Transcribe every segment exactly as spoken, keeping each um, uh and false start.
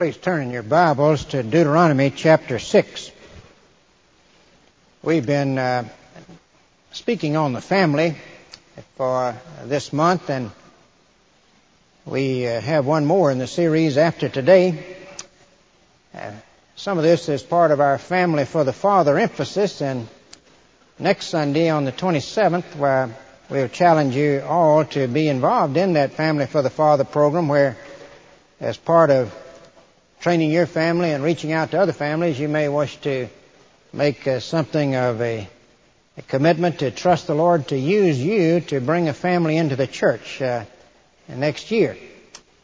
Please turn in your Bibles to Deuteronomy chapter six. We've been uh, speaking on the family for this month, and we uh, have one more in the series after today. Uh, some of this is part of our Family for the Father emphasis, and next Sunday on the twenty-seventh, uh, we'll challenge you all to be involved in that Family for the Father program, where as part of training your family and reaching out to other families, you may wish to make uh, something of a, a commitment to trust the Lord to use you to bring a family into the church uh, next year,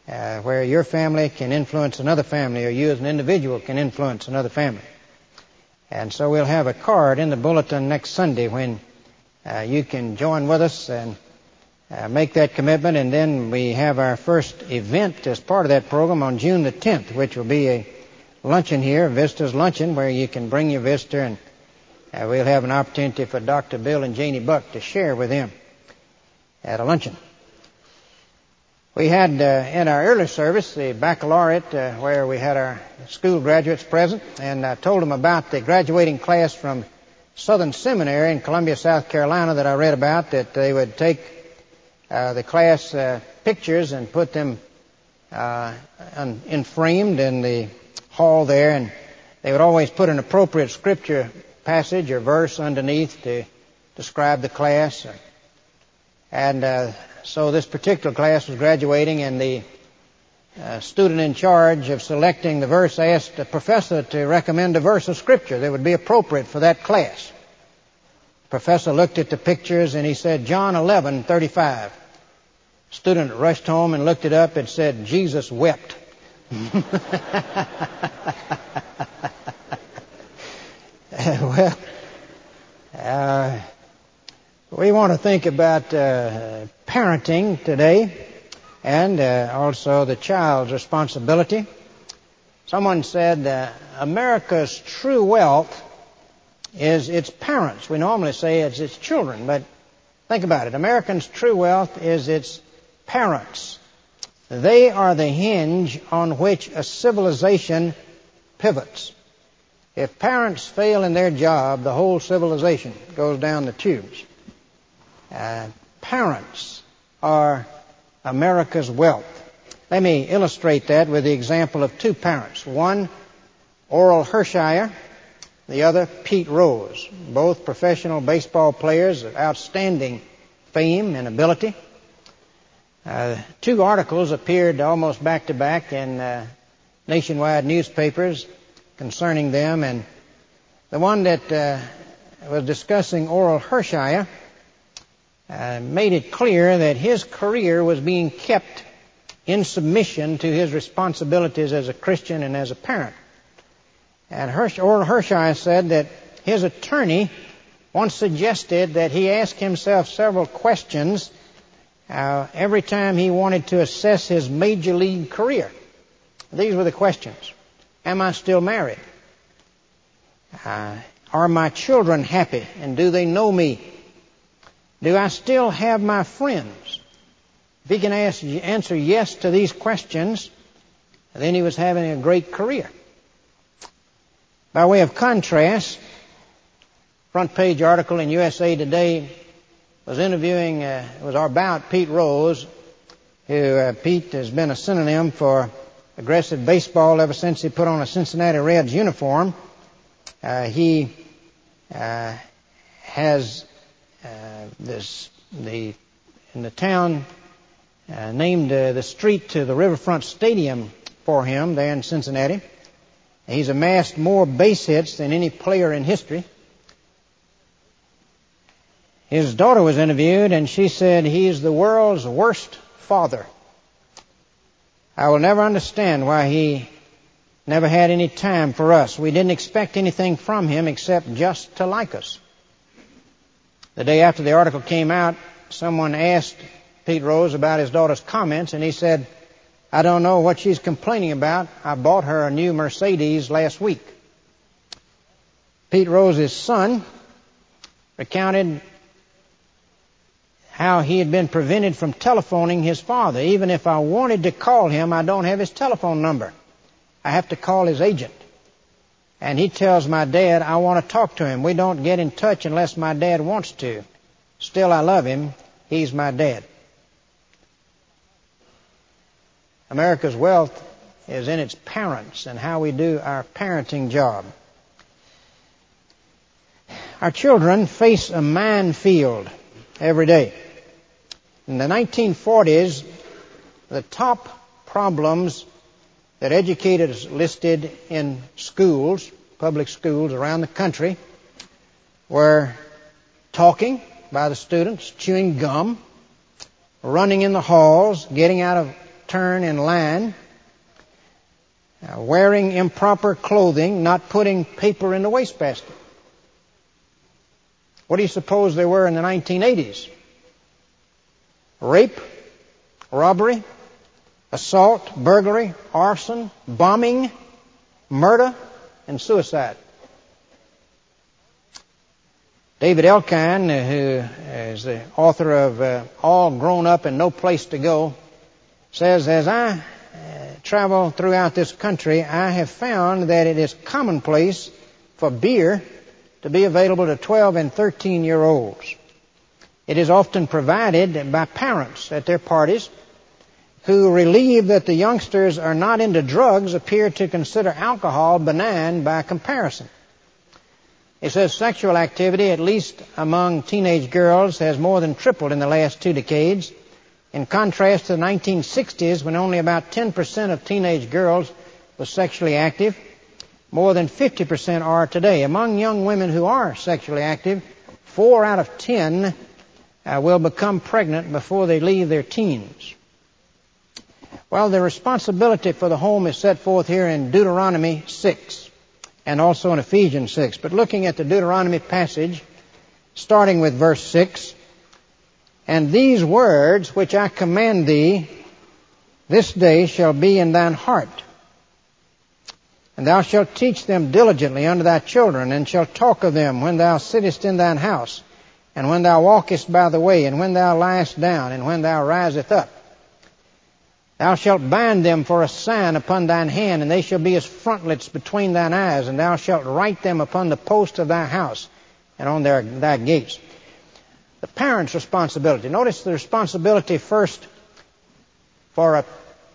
uh, where your family can influence another family, or you as an individual can influence another family. And so we'll have a card in the bulletin next Sunday when uh, you can join with us and uh, make that commitment. And then we have our first event as part of that program on June the tenth, which will be a luncheon here, a visitor's luncheon, where you can bring your visitor, and uh, we'll have an opportunity for Doctor Bill and Janie Buck to share with them at a luncheon. We had uh, in our early service the baccalaureate uh, where we had our school graduates present, and I told them about the graduating class from Southern Seminary in Columbia, South Carolina, that I read about, that they would take uh, the class uh, pictures and put them uh, un- in framed in the hall there, and they would always put an appropriate scripture passage or verse underneath to describe the class. And uh, so this particular class was graduating, and the uh, student in charge of selecting the verse asked the professor to recommend a verse of scripture that would be appropriate for that class. The professor looked at the pictures and he said, John eleven thirty-five. Student rushed home and looked it up and said, Jesus wept. well, uh, we want to think about uh, parenting today, and uh, also the child's responsibility. Someone said uh, America's true wealth is its parents. We normally say it's its children, but think about it. America's true wealth is its parents. They are the hinge on which a civilization pivots. If parents fail in their job, the whole civilization goes down the tubes. Uh, parents are America's wealth. Let me illustrate that with the example of two parents. One, Orel Hershiser, the other, Pete Rose, both professional baseball players of outstanding fame and ability. Uh, two articles appeared almost back-to-back in uh, nationwide newspapers concerning them, and the one that uh, was discussing Orel Hershiser Uh, made it clear that his career was being kept in submission to his responsibilities as a Christian and as a parent. And Hersh, Orel Hershiser said that his attorney once suggested that he ask himself several questions uh, every time he wanted to assess his major league career. These were the questions. Am I still married? Uh, are my children happy, and do they know me? Do I still have my friends? If he can ask, answer yes to these questions, then he was having a great career. By way of contrast, front page article in U S A Today was interviewing, uh, it was about Pete Rose, who uh, Pete has been a synonym for aggressive baseball ever since he put on a Cincinnati Reds uniform. Uh, he uh, has... Uh, this, the, in the town uh, named uh, the street to the Riverfront Stadium for him there in Cincinnati. He's amassed more base hits than any player in history. His daughter was interviewed, and she said, he's the world's worst father. I will never understand why he never had any time for us. We didn't expect anything from him except just to like us. The day after the article came out, someone asked Pete Rose about his daughter's comments, and he said, I don't know what she's complaining about. I bought her a new Mercedes last week. Pete Rose's son recounted how he had been prevented from telephoning his father. Even if I wanted to call him, I don't have his telephone number. I have to call his agent. And he tells my dad, I want to talk to him. We don't get in touch unless my dad wants to. Still, I love him. He's my dad. America's wealth is in its parents and how we do our parenting job. Our children face a minefield every day. In the nineteen forties, the top problems that educators listed in schools, public schools around the country, were talking by the students, chewing gum, running in the halls, getting out of turn in line, wearing improper clothing, not putting paper in the wastebasket. What do you suppose they were in the nineteen eighties? Rape, robbery, assault, burglary, arson, bombing, murder, and suicide. David Elkind, who is the author of uh, All Grown Up and No Place to Go, says, as I uh, travel throughout this country, I have found that it is commonplace for beer to be available to twelve and thirteen-year-olds. It is often provided by parents at their parties who, relieved that the youngsters are not into drugs, appear to consider alcohol benign by comparison. It says sexual activity, at least among teenage girls, has more than tripled in the last two decades, in contrast to the nineteen sixties, when only about ten percent of teenage girls were sexually active. More than fifty percent are today. Among young women who are sexually active, four out of ten uh, will become pregnant before they leave their teens. Well, the responsibility for the home is set forth here in Deuteronomy six. And also in Ephesians six. But looking at the Deuteronomy passage, starting with verse six, and these words which I command thee this day shall be in thine heart, and thou shalt teach them diligently unto thy children, and shalt talk of them when thou sittest in thine house, and when thou walkest by the way, and when thou liest down, and when thou risest up. Thou shalt bind them for a sign upon thine hand, and they shall be as frontlets between thine eyes, and thou shalt write them upon the post of thy house and on their, thy gates. The parent's responsibility. Notice the responsibility first for a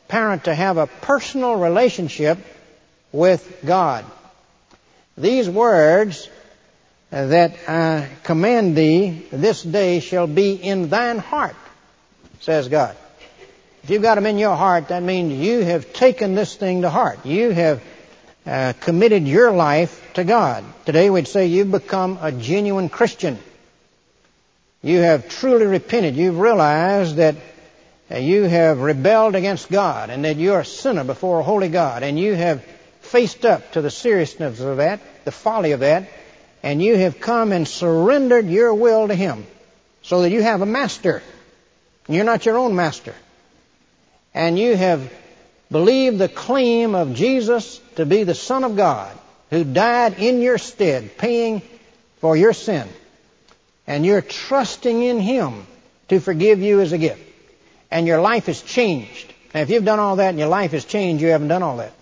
parent to have a personal relationship with God. These words that I command thee this day shall be in thine heart, says God. If you've got them in your heart, that means you have taken this thing to heart. You have uh, committed your life to God. Today we'd say you've become a genuine Christian. You have truly repented. You've realized that uh, you have rebelled against God and that you're a sinner before a holy God. And you have faced up to the seriousness of that, the folly of that, and you have come and surrendered your will to Him so that you have a master. You're not your own master. And you have believed the claim of Jesus to be the Son of God, who died in your stead, paying for your sin. And you're trusting in Him to forgive you as a gift. And your life has changed. Now, if you've done all that and your life has changed, you haven't done all that.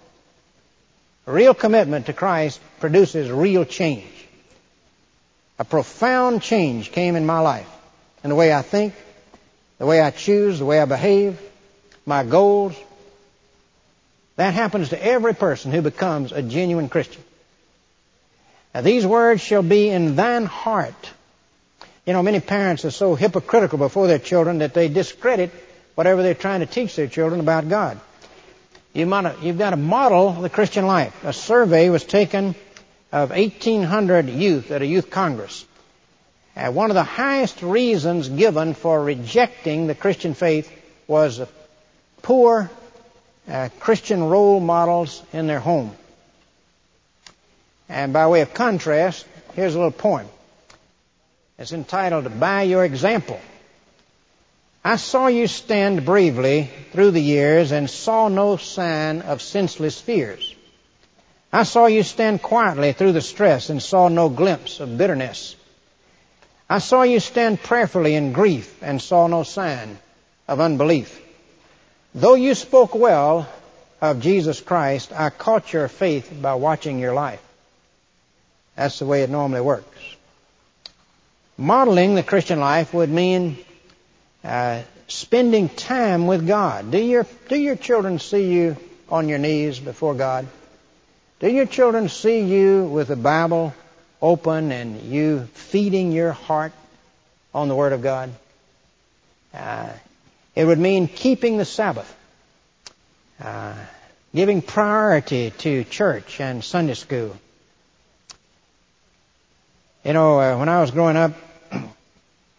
A real commitment to Christ produces real change. A profound change came in my life, in the way I think, the way I choose, the way I behave, my goals. That happens to every person who becomes a genuine Christian. Now, these words shall be in thine heart. You know, many parents are so hypocritical before their children that they discredit whatever they're trying to teach their children about God. You've got to model the Christian life. A survey was taken of eighteen hundred youth at a youth congress. And one of the highest reasons given for rejecting the Christian faith was the poor uh, Christian role models in their home. And by way of contrast, here's a little poem. It's entitled, By Your Example. I saw you stand bravely through the years and saw no sign of senseless fears. I saw you stand quietly through the stress and saw no glimpse of bitterness. I saw you stand prayerfully in grief and saw no sign of unbelief. Though you spoke well, of Jesus Christ, I caught your faith by watching your life. That's the way it normally works. Modeling the Christian life would mean uh, spending time with God. Do your, do your children see you on your knees before God? Do your children see you with the Bible open and you feeding your heart on the Word of God? Uh, it would mean keeping the Sabbath, uh, giving priority to church and Sunday school. You know, uh, when I was growing up,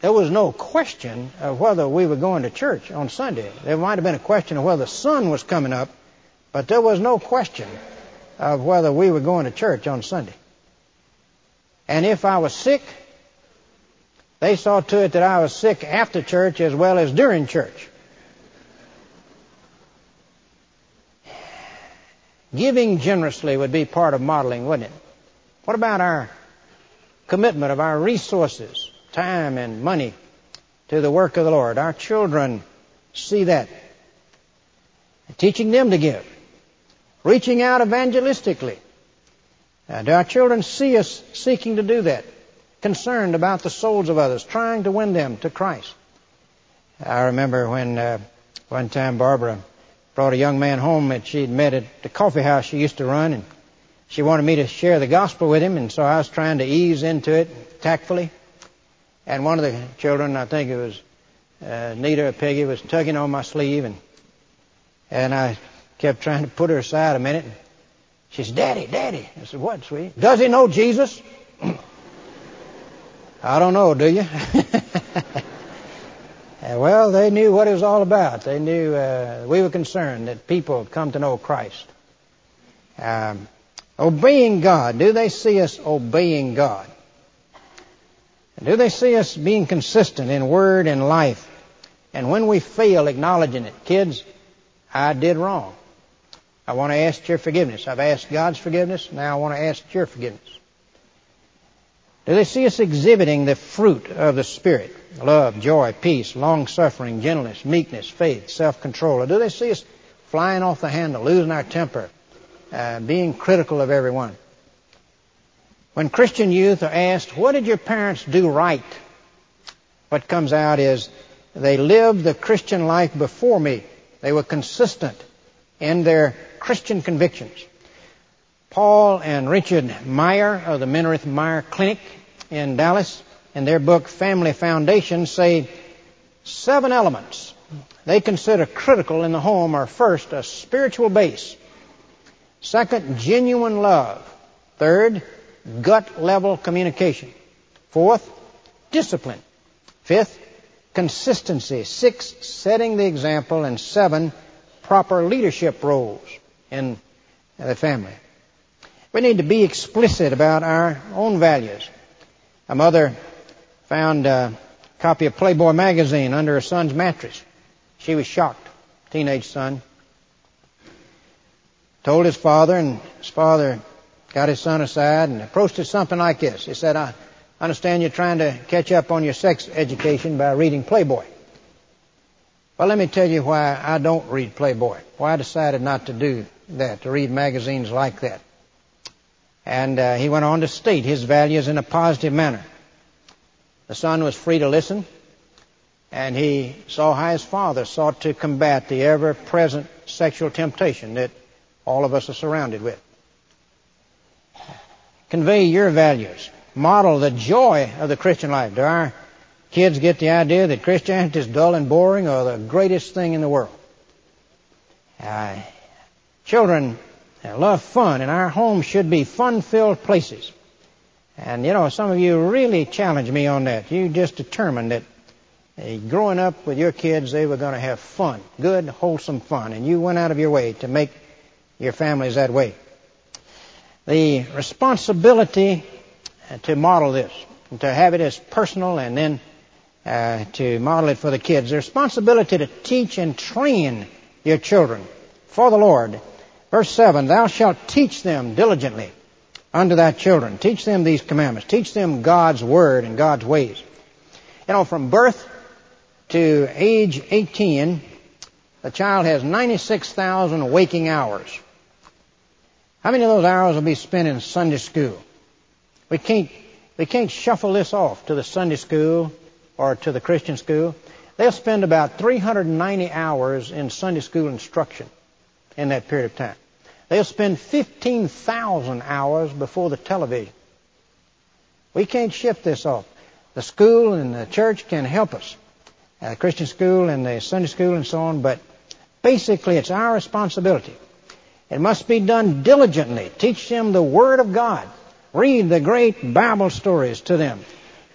there was no question of whether we were going to church on Sunday. There might have been a question of whether the sun was coming up, but there was no question of whether we were going to church on Sunday. And if I was sick, they saw to it that I was sick after church as well as during church. Giving generously would be part of modeling, wouldn't it? What about our commitment of our resources, time and money to the work of the Lord? Our children see that. Teaching them to give. Reaching out evangelistically. Uh, do our children see us seeking to do that? Concerned about the souls of others, trying to win them to Christ. I remember when uh, one time Barbara brought a young man home that she'd met at the coffee house she used to run, and she wanted me to share the gospel with him, and so I was trying to ease into it tactfully. And one of the children, I think it was uh, Nita or Peggy, was tugging on my sleeve, and and I kept trying to put her aside a minute. She said, "Daddy, Daddy." I said, "What, sweetie?" "Does he know Jesus?" "I don't know, do you?" Well, they knew what it was all about. They knew uh, we were concerned that people come to know Christ. Um, obeying God. Do they see us obeying God? Do they see us being consistent in word and life? And when we fail, acknowledging it. Kids, I did wrong. I want to ask your forgiveness. I've asked God's forgiveness. Now I want to ask your forgiveness. Do they see us exhibiting the fruit of the Spirit? Love, joy, peace, long-suffering, gentleness, meekness, faith, self-control. Or do they see us flying off the handle, losing our temper, uh, being critical of everyone? When Christian youth are asked, "What did your parents do right?" what comes out is, they lived the Christian life before me. They were consistent in their Christian convictions. Paul and Richard Meyer of the Minirth Meyer Clinic in Dallas, in their book Family Foundation, say seven elements they consider critical in the home are: first, a spiritual base; second, genuine love; third, gut-level communication; fourth, discipline; fifth, consistency; six, setting the example; and seven, proper leadership roles in the family. We need to be explicit about our own values. A mother found a copy of Playboy magazine under her son's mattress. She was shocked. Teenage son. Told his father, and his father got his son aside and approached it something like this. He said, "I understand you're trying to catch up on your sex education by reading Playboy." "Well, let me tell you why I don't read Playboy, why I decided not to do that, to read magazines like that." And uh, he went on to state his values in a positive manner. The son was free to listen, and he saw how his father sought to combat the ever-present sexual temptation that all of us are surrounded with. Convey your values. Model the joy of the Christian life. Do our kids get the idea that Christianity is dull and boring or the greatest thing in the world? Uh, children... I love fun, and our homes should be fun-filled places. And, you know, some of you really challenged me on that. You just determined that uh, growing up with your kids, they were going to have fun, good, wholesome fun. And you went out of your way to make your families that way. The responsibility to model this, to have it as personal and then uh, to model it for the kids. The responsibility to teach and train your children for the Lord. Verse seven, "Thou shalt teach them diligently unto thy children." Teach them these commandments. Teach them God's word and God's ways. You know, from birth to age eighteen, the child has ninety-six thousand waking hours. How many of those hours will be spent in Sunday school? We can't, we can't shuffle this off to the Sunday school or to the Christian school. They'll spend about three hundred ninety hours in Sunday school instruction in that period of time. They'll spend fifteen thousand hours before the television. We can't shift this off. The school and the church can help us, uh, Christian school and the Sunday school and so on, but basically it's our responsibility. It must be done diligently. Teach them the Word of God. Read the great Bible stories to them.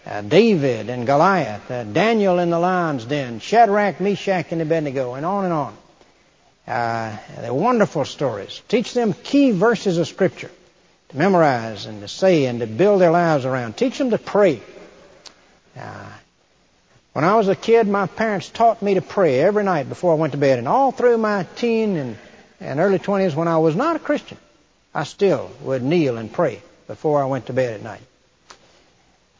Uh, David and Goliath, uh, Daniel in the lion's den, Shadrach, Meshach, and Abednego, and on and on. Uh, they're wonderful stories. Teach them key verses of Scripture to memorize and to say and to build their lives around. Teach them to pray. Uh, when I was a kid, my parents taught me to pray every night before I went to bed. And all through my teen and, and early twenties, when I was not a Christian, I still would kneel and pray before I went to bed at night.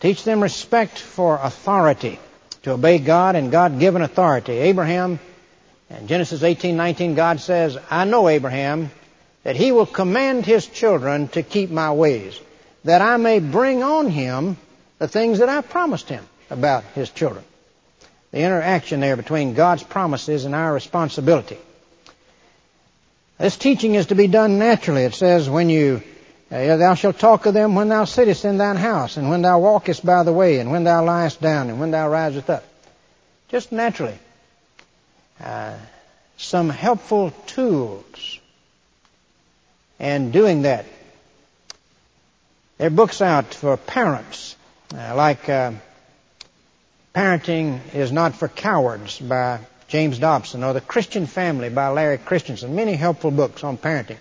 Teach them respect for authority, to obey God and God-given authority. Abraham, in Genesis eighteen nineteen, God says, I know, Abraham, that he will command his children to keep my ways, that I may bring on him the things that I promised him about his children. The interaction there between God's promises and our responsibility. This teaching is to be done naturally. It says, when you... Thou shalt talk of them when thou sittest in thine house, and when thou walkest by the way, and when thou liest down, and when thou risest up. Just naturally. Uh, some helpful tools in doing that. There are books out for parents, uh, like uh, Parenting Is Not for Cowards by James Dobson, or The Christian Family by Larry Christensen. Many helpful books on parenting.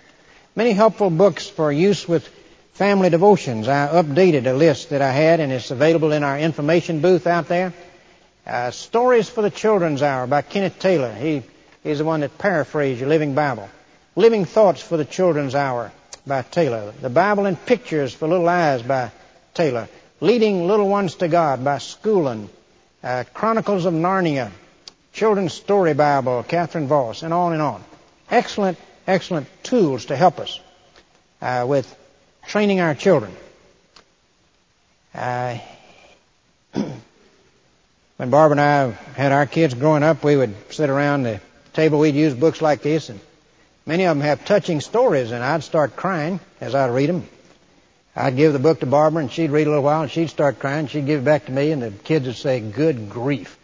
Many helpful books for use with family devotions. I updated a list that I had, and it's available in our information booth out there. Uh, Stories for the Children's Hour by Kenneth Taylor. He is the one that paraphrased your Living Bible. Living Thoughts for the Children's Hour by Taylor. The Bible in Pictures for Little Eyes by Taylor. Leading Little Ones to God by Schoolin'. Uh, Chronicles of Narnia. Children's Story Bible, Catherine Voss, and on and on. Excellent Excellent tools to help us uh, with training our children. Uh, when Barbara and I had our kids growing up, we would sit around the table. We'd use books like this, and many of them have touching stories, and I'd start crying as I'd read them. I'd give the book to Barbara, and she'd read a little while, and she'd start crying, and she'd give it back to me, and the kids would say, good grief.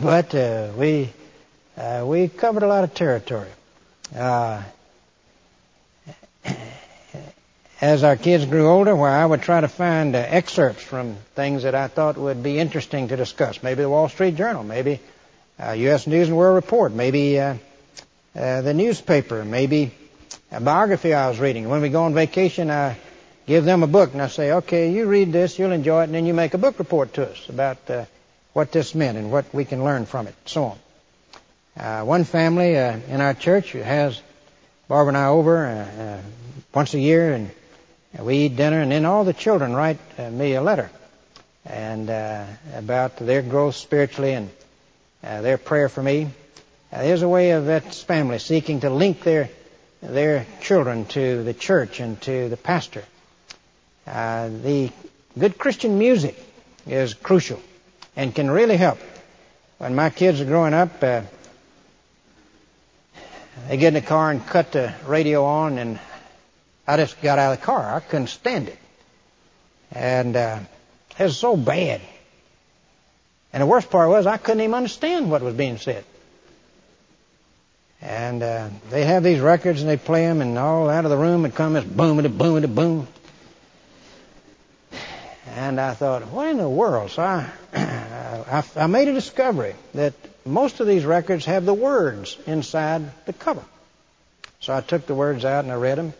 but uh, we... Uh, we covered a lot of territory. Uh, as our kids grew older, where I would try to find uh, excerpts from things that I thought would be interesting to discuss. Maybe the Wall Street Journal, maybe uh, U S News and World Report, maybe uh, uh, the newspaper, maybe a biography I was reading. When we go on vacation, I give them a book, and I say, okay, you read this, you'll enjoy it, and then you make a book report to us about uh, what this meant and what we can learn from it, and so on. Uh, one family uh, in our church has Barbara and I over uh, uh, once a year, and we eat dinner, and then all the children write uh, me a letter and uh, about their growth spiritually and uh, their prayer for me. Uh, there's a way of that family seeking to link their their children to the church and to the pastor. Uh, the good Christian music is crucial and can really help. When my kids are growing up, uh, they get in the car and cut the radio on, and I just got out of the car. I couldn't stand it. And uh, it was so bad. And the worst part was I couldn't even understand what was being said. And uh, they have these records, and they play them, and all out of the room would come this boom-a-da-boom-a-da-boom. And I thought, what in the world? So I, I, I made a discovery that most of these records have the words inside the cover. So I took the words out and I read them.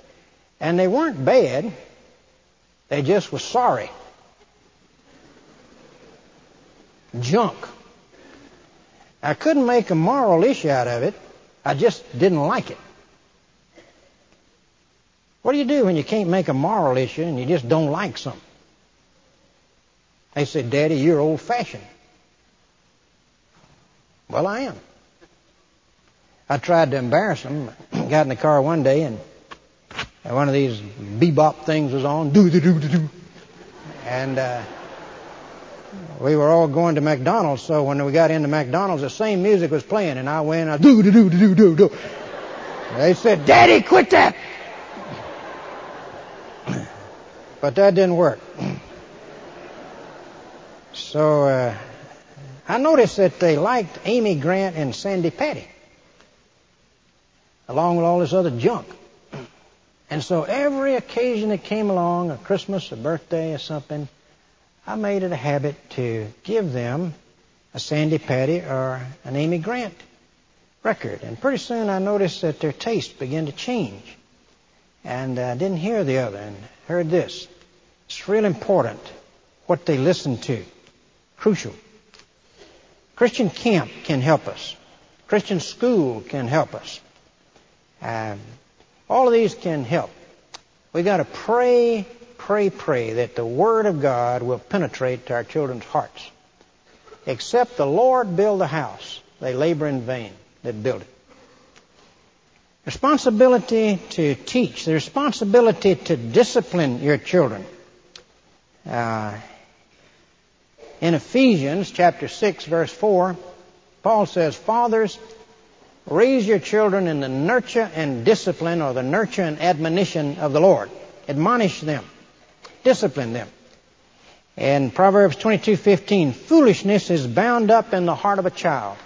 And they weren't bad. They just were sorry. Junk. I couldn't make a moral issue out of it. I just didn't like it. What do you do when you can't make a moral issue and you just don't like something? They said, Daddy, you're old-fashioned. Well, I am. I tried to embarrass him. Got in the car one day, and one of these bebop things was on. Do-do-do-do-do. And uh, we were all going to McDonald's, so when we got into McDonald's, the same music was playing, and I went, I do-do-do-do-do-do. They said, Daddy, quit that! But that didn't work. So uh, I noticed that they liked Amy Grant and Sandy Patty, along with all this other junk. And so every occasion that came along, a Christmas, a birthday, or something, I made it a habit to give them a Sandy Patty or an Amy Grant record. And pretty soon I noticed that their tastes began to change. And I didn't hear the other and heard this. It's real important what they listen to. Crucial. Christian camp can help us. Christian school can help us. Um, all of these can help. We've got to pray, pray, pray that the Word of God will penetrate to our children's hearts. Except the Lord build the house, they labor in vain that build it. Responsibility to teach, the responsibility to discipline your children. Uh, in Ephesians chapter six, verse four, Paul says, Fathers, raise your children in the nurture and discipline, or the nurture and admonition of the Lord. Admonish them. Discipline them. In Proverbs twenty-two fifteen, foolishness is bound up in the heart of a child,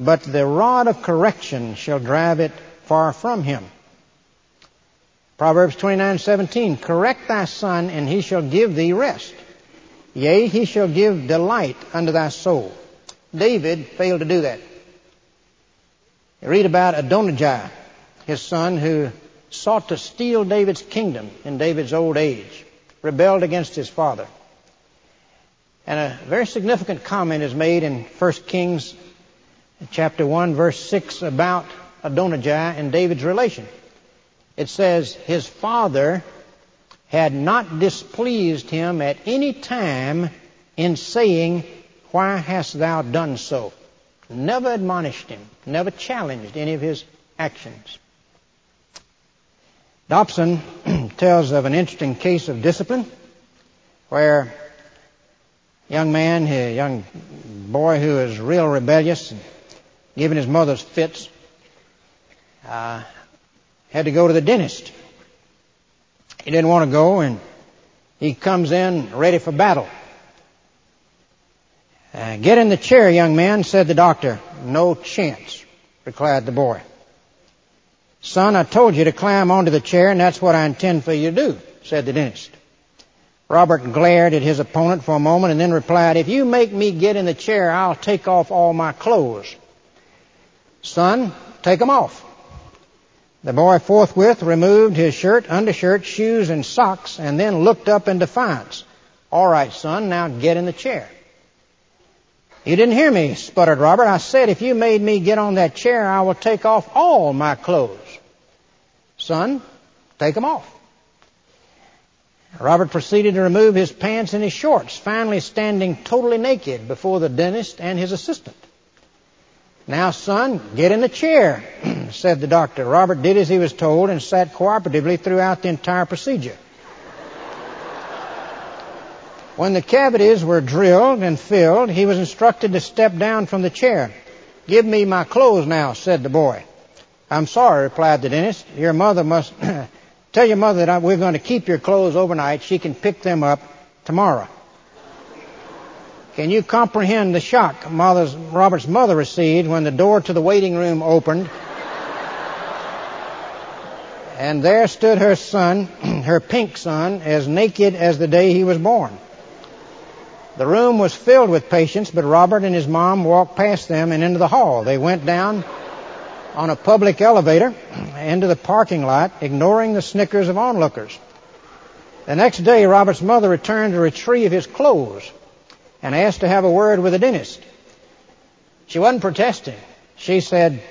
but the rod of correction shall drive it far from him. Proverbs twenty-nine seventeen, correct thy son, and he shall give thee rest. Yea, he shall give delight unto thy soul. David failed to do that. You read about Adonijah, his son, who sought to steal David's kingdom in David's old age, rebelled against his father. And a very significant comment is made in First Kings chapter one, verse six, about Adonijah and David's relation. It says, his father had not displeased him at any time in saying, Why hast thou done so? Never admonished him, never challenged any of his actions. Dobson tells of an interesting case of discipline where a young man, a young boy who is real rebellious and giving his mother's fits, uh, had to go to the dentist. He didn't want to go, and he comes in ready for battle. Uh, get in the chair, young man, said the doctor. No chance, replied the boy. Son, I told you to climb onto the chair, and that's what I intend for you to do, said the dentist. Robert glared at his opponent for a moment and then replied, If you make me get in the chair, I'll take off all my clothes. Son, take them off. The boy forthwith removed his shirt, undershirt, shoes, and socks, and then looked up in defiance. All right, son, now get in the chair. You didn't hear me, sputtered Robert. I said, if you made me get on that chair, I will take off all my clothes. Son, take them off. Robert proceeded to remove his pants and his shorts, finally standing totally naked before the dentist and his assistant. Now, son, get in the chair, said the doctor. Robert did as he was told and sat cooperatively throughout the entire procedure. When the cavities were drilled and filled, he was instructed to step down from the chair. Give me my clothes now, said the boy. I'm sorry, replied the dentist. Your mother must tell your mother that we're going to keep your clothes overnight. She can pick them up tomorrow. Can you comprehend the shock mother's, Robert's mother received when the door to the waiting room opened? And there stood her son, her pink son, as naked as the day he was born. The room was filled with patients, but Robert and his mom walked past them and into the hall. They went down on a public elevator into the parking lot, ignoring the snickers of onlookers. The next day, Robert's mother returned to retrieve his clothes and asked to have a word with the dentist. She wasn't protesting. She said,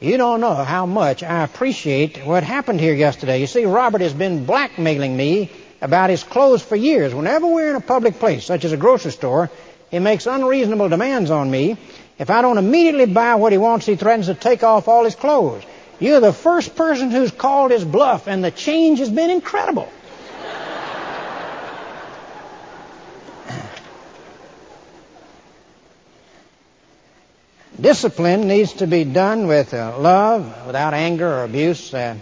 You don't know how much I appreciate what happened here yesterday. You see, Robert has been blackmailing me about his clothes for years. Whenever we're in a public place, such as a grocery store, he makes unreasonable demands on me, If I don't immediately buy what he wants, he threatens to take off all his clothes. You're the first person who's called his bluff, and the change has been incredible. Discipline needs to be done with uh, love, without anger or abuse. Uh,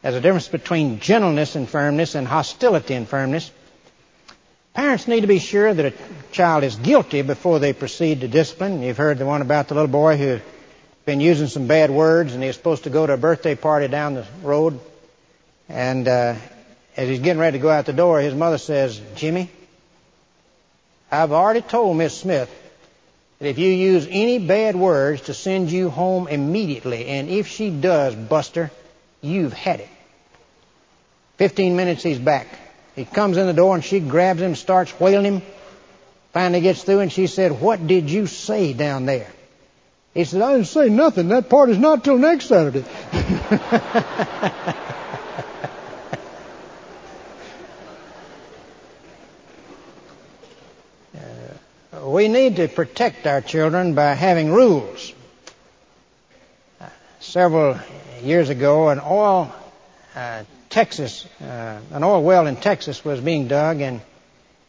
there's a difference between gentleness and firmness and hostility and firmness. Parents need to be sure that a child is guilty before they proceed to discipline. You've heard the one about the little boy who had been using some bad words, and he was supposed to go to a birthday party down the road. And uh, as he's getting ready to go out the door, his mother says, "Jimmy, I've already told Miss Smith that if you use any bad words, to send you home immediately. And if she does, Buster, you've had it." Fifteen minutes, he's back. He comes in the door, and she grabs him, starts wailing him. Finally gets through, and she said, "What did you say down there?" He said, "I didn't say nothing. That party's not till next Saturday." We need to protect our children by having rules. Several years ago, an oil, uh, Texas, uh, an oil well in Texas was being dug, and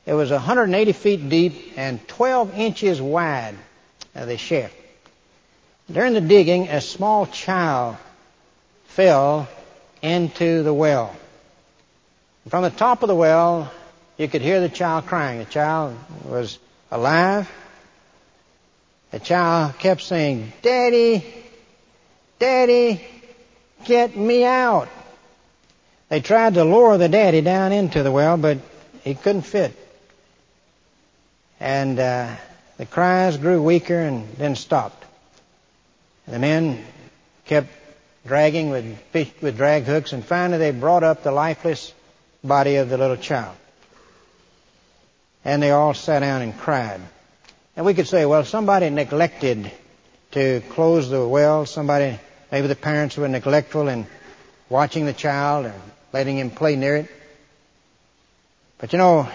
it was one hundred eighty feet deep and twelve inches wide, uh, the shaft. During the digging, a small child fell into the well. From the top of the well, you could hear the child crying. The child was alive. The child kept saying, "Daddy, Daddy, get me out." They tried to lure the daddy down into the well, but he couldn't fit. And uh, the cries grew weaker and then stopped. And the men kept dragging with, fish, with drag hooks, and finally they brought up the lifeless body of the little child. And they all sat down and cried. And we could say, well, somebody neglected to close the well. Somebody, maybe the parents were neglectful in watching the child or letting him play near it. But you know,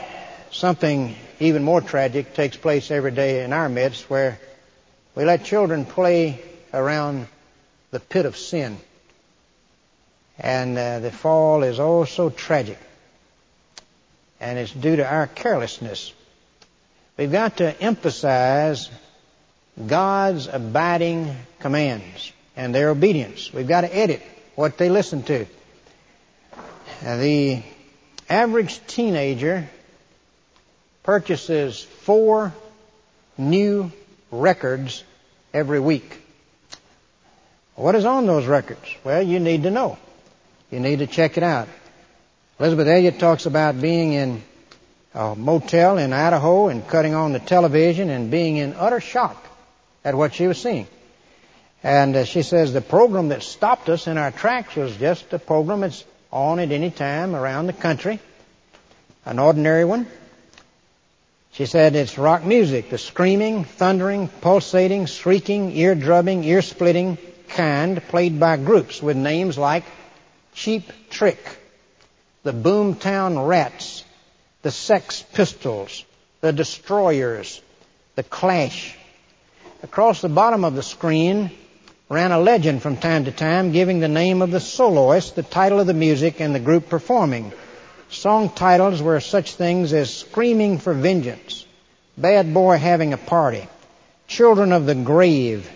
something even more tragic takes place every day in our midst, where we let children play around the pit of sin. And uh, the fall is oh so tragic. And it's due to our carelessness. We've got to emphasize God's abiding commands and their obedience. We've got to edit what they listen to. Now, the average teenager purchases four new records every week. What is on those records? Well, you need to know. You need to check it out. Elizabeth Elliot talks about being in a motel in Idaho and cutting on the television and being in utter shock at what she was seeing. And uh, she says the program that stopped us in our tracks was just a program that's on at any time around the country, an ordinary one. She said it's rock music, the screaming, thundering, pulsating, shrieking, ear-drubbing, ear-splitting kind played by groups with names like Cheap Trick, the Boomtown Rats, the Sex Pistols, the Destroyers, the Clash. Across the bottom of the screen ran a legend from time to time giving the name of the soloist, the title of the music, and the group performing. Song titles were such things as Screaming for Vengeance, Bad Boy Having a Party, Children of the Grave,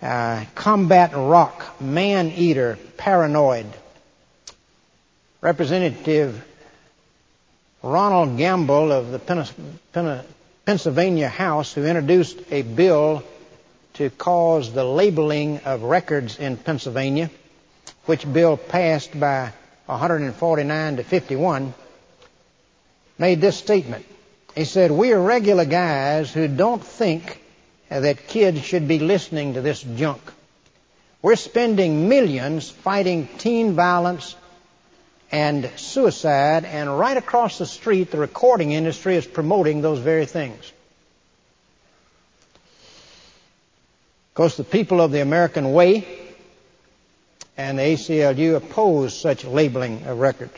uh, Combat Rock, Man Eater, Paranoid. Representative Ronald Gamble of the Pennsylvania House, who introduced a bill to cause the labeling of records in Pennsylvania, which bill passed by one forty-nine to fifty-one, made this statement. He said, "We are regular guys who don't think that kids should be listening to this junk. We're spending millions fighting teen violence and suicide, and right across the street, the recording industry is promoting those very things." Of course, the people of the American Way and the A C L U oppose such labeling of records.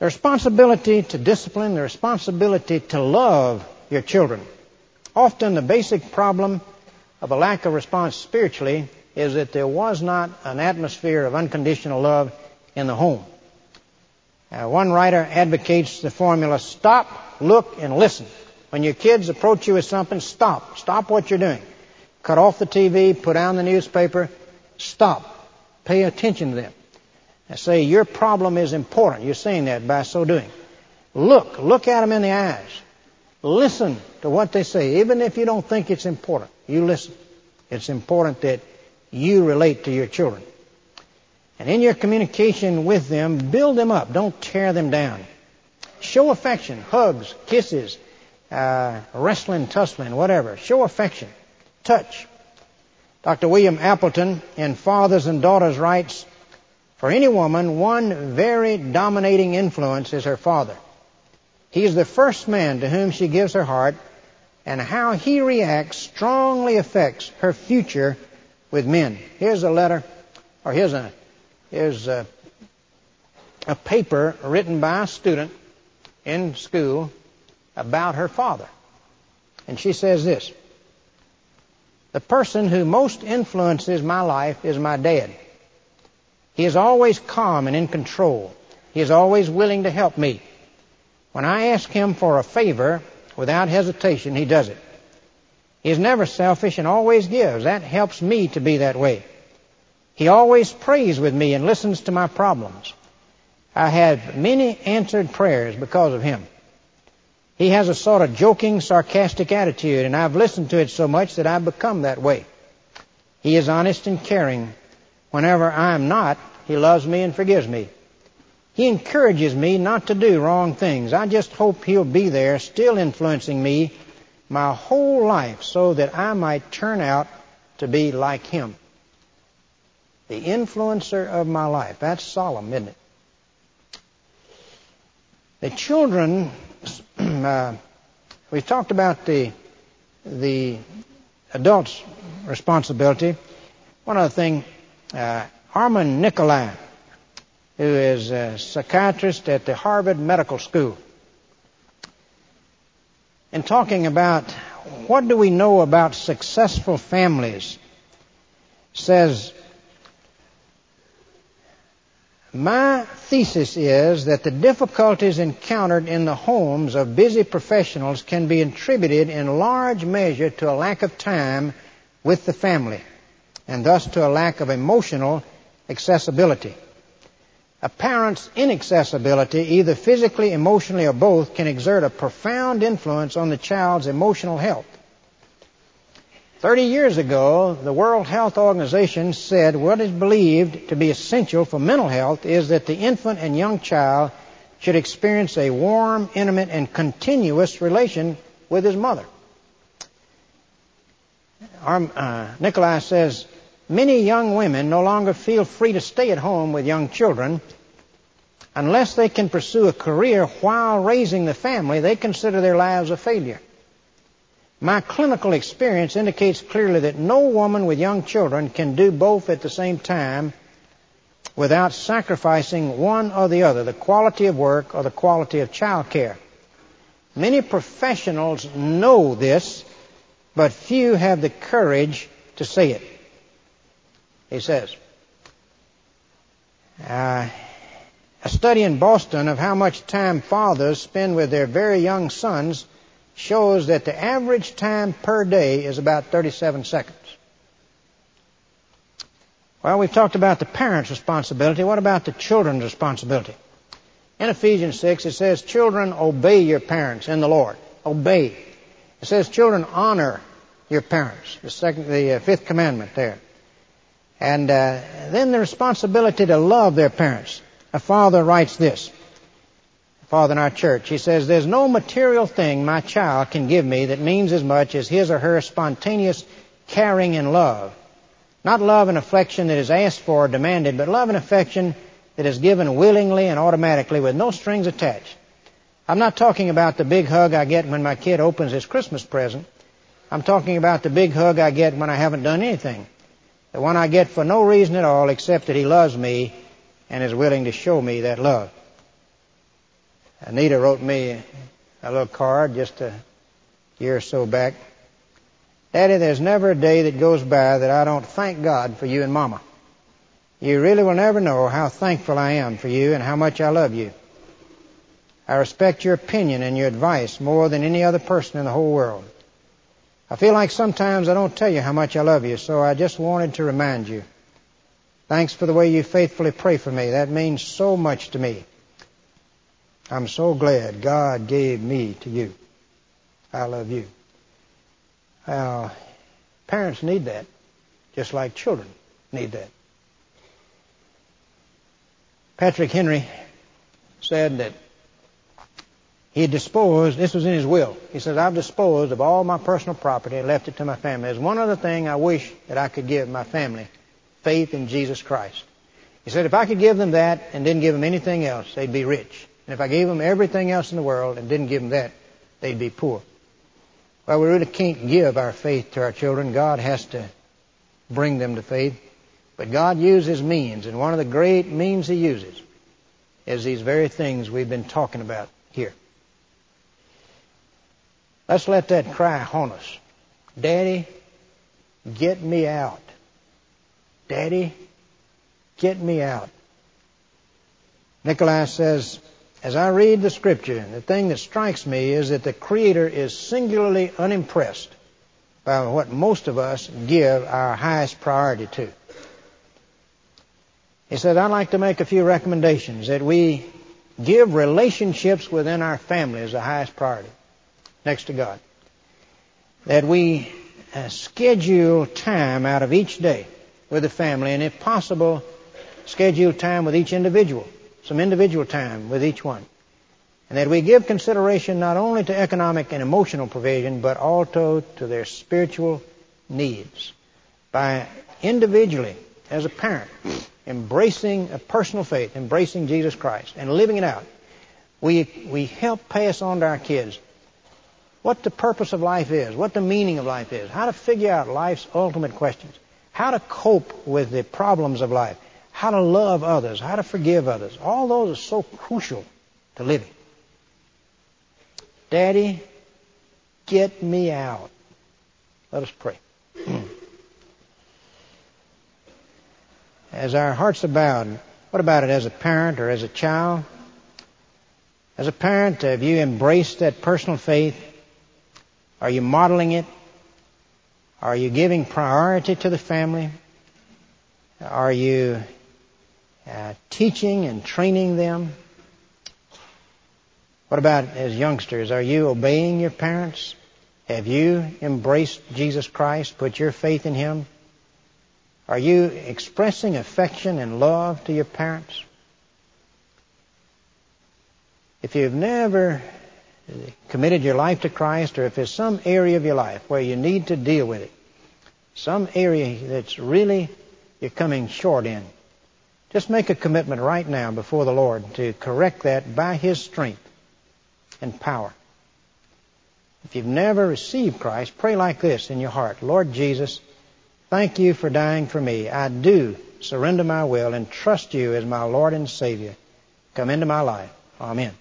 The responsibility to discipline, the responsibility to love your children Often the basic problem of a lack of response spiritually is that there was not an atmosphere of unconditional love in the home. Uh, one writer advocates the formula, stop, look, and listen. When your kids approach you with something, stop. Stop what you're doing. Cut off the T V, put down the newspaper, stop. Pay attention to them. I say, your problem is important. You're saying that by so doing. Look. Look at them in the eyes. Listen to what they say. Even if you don't think it's important, you listen. It's important that you relate to your children. And in your communication with them, build them up. Don't tear them down. Show affection. Hugs, kisses, uh, wrestling, tussling, whatever. Show affection. Touch. Doctor William Appleton in Fathers and Daughters writes, for any woman, one very dominating influence is her father. He is the first man to whom she gives her heart, and how he reacts strongly affects her future with men. Here's a letter, or here's a here's a, a paper written by a student in school about her father. And she says this, the person who most influences my life is my dad. He is always calm and in control. He is always willing to help me. When I ask him for a favor, without hesitation, he does it. He is never selfish and always gives. That helps me to be that way. He always prays with me and listens to my problems. I have many answered prayers because of him. He has a sort of joking, sarcastic attitude, and I've listened to it so much that I've become that way. He is honest and caring. Whenever I am not, he loves me and forgives me. He encourages me not to do wrong things. I just hope he'll be there, still influencing me my whole life so that I might turn out to be like him. The influencer of my life. That's solemn, isn't it? The children... Uh, we've talked about the the adults' responsibility. One other thing, uh, Armin Nicolai, who is a psychiatrist at the Harvard Medical School, in talking about what do we know about successful families, says, my thesis is that the difficulties encountered in the homes of busy professionals can be attributed in large measure to a lack of time with the family, and thus to a lack of emotional accessibility. A parent's inaccessibility, either physically, emotionally, or both, can exert a profound influence on the child's emotional health. Thirty years ago, the World Health Organization said what is believed to be essential for mental health is that the infant and young child should experience a warm, intimate, and continuous relation with his mother. Uh, Nicolai says, many young women no longer feel free to stay at home with young children. Unless they can pursue a career while raising the family, they consider their lives a failure. My clinical experience indicates clearly that no woman with young children can do both at the same time without sacrificing one or the other, the quality of work or the quality of child care. Many professionals know this, but few have the courage to say it, he says. Uh, a study in Boston of how much time fathers spend with their very young sons shows that the average time per day is about thirty-seven seconds. Well, we've talked about the parents' responsibility. What about the children's responsibility? In Ephesians six, it says, children, obey your parents in the Lord. Obey. It says, children, honor your parents. The second, the uh, fifth commandment there. And uh, then the responsibility to love their parents. A father writes this. Father in our church, he says, there's no material thing my child can give me that means as much as his or her spontaneous caring and love. Not love and affection that is asked for or demanded, but love and affection that is given willingly and automatically with no strings attached. I'm not talking about the big hug I get when my kid opens his Christmas present. I'm talking about the big hug I get when I haven't done anything. The one I get for no reason at all except that he loves me and is willing to show me that love. Anita wrote me a little card just a year or so back Daddy, there's never a day that goes by that I don't thank God for you and Mama. You really will never know how thankful I am for you and how much I love you. I respect your opinion and your advice more than any other person in the whole world. I feel like sometimes I don't tell you how much I love you, so I just wanted to remind you. Thanks for the way you faithfully pray for me. That means so much to me. I'm so glad God gave me to you. I love you. Uh, parents need that, just like children need that. Patrick Henry said that he disposed, this was in his will, he says, I've disposed of all my personal property and left it to my family. There's one other thing I wish that I could give my family, faith in Jesus Christ. He said, if I could give them that and didn't give them anything else, they'd be rich. And if I gave them everything else in the world and didn't give them that, they'd be poor. Well, we really can't give our faith to our children. God has to bring them to faith. But God uses means, and one of the great means He uses is these very things we've been talking about here. Let's let that cry haunt us. Daddy, get me out. Daddy, get me out. Nikolai says, as I read the Scripture, the thing that strikes me is that the Creator is singularly unimpressed by what most of us give our highest priority to. He said, I'd like to make a few recommendations that we give relationships within our family as the highest priority. Next to God. That we uh, schedule time out of each day with the family, and if possible, schedule time with each individual, some individual time with each one. And that we give consideration not only to economic and emotional provision, but also to their spiritual needs. By individually, as a parent, embracing a personal faith, embracing Jesus Christ, and living it out, we, we help pass on to our kids what the purpose of life is, what the meaning of life is, how to figure out life's ultimate questions, how to cope with the problems of life, how to love others, how to forgive others. All those are so crucial to living. Daddy, get me out. Let us pray. As our hearts are bowed, what about it as a parent or as a child? As a parent, have you embraced that personal faith? Are you modeling it? Are you giving priority to the family? Are you uh, teaching and training them? What about as youngsters? Are you obeying your parents? Have you embraced Jesus Christ, put your faith in Him? Are you expressing affection and love to your parents? If you've never committed your life to Christ, or if there's some area of your life where you need to deal with it, some area that's really you're coming short in, just make a commitment right now before the Lord to correct that by His strength and power. If you've never received Christ, pray like this in your heart. Lord Jesus, thank you for dying for me. I do surrender my will and trust you as my Lord and Savior. Come into my life. Amen.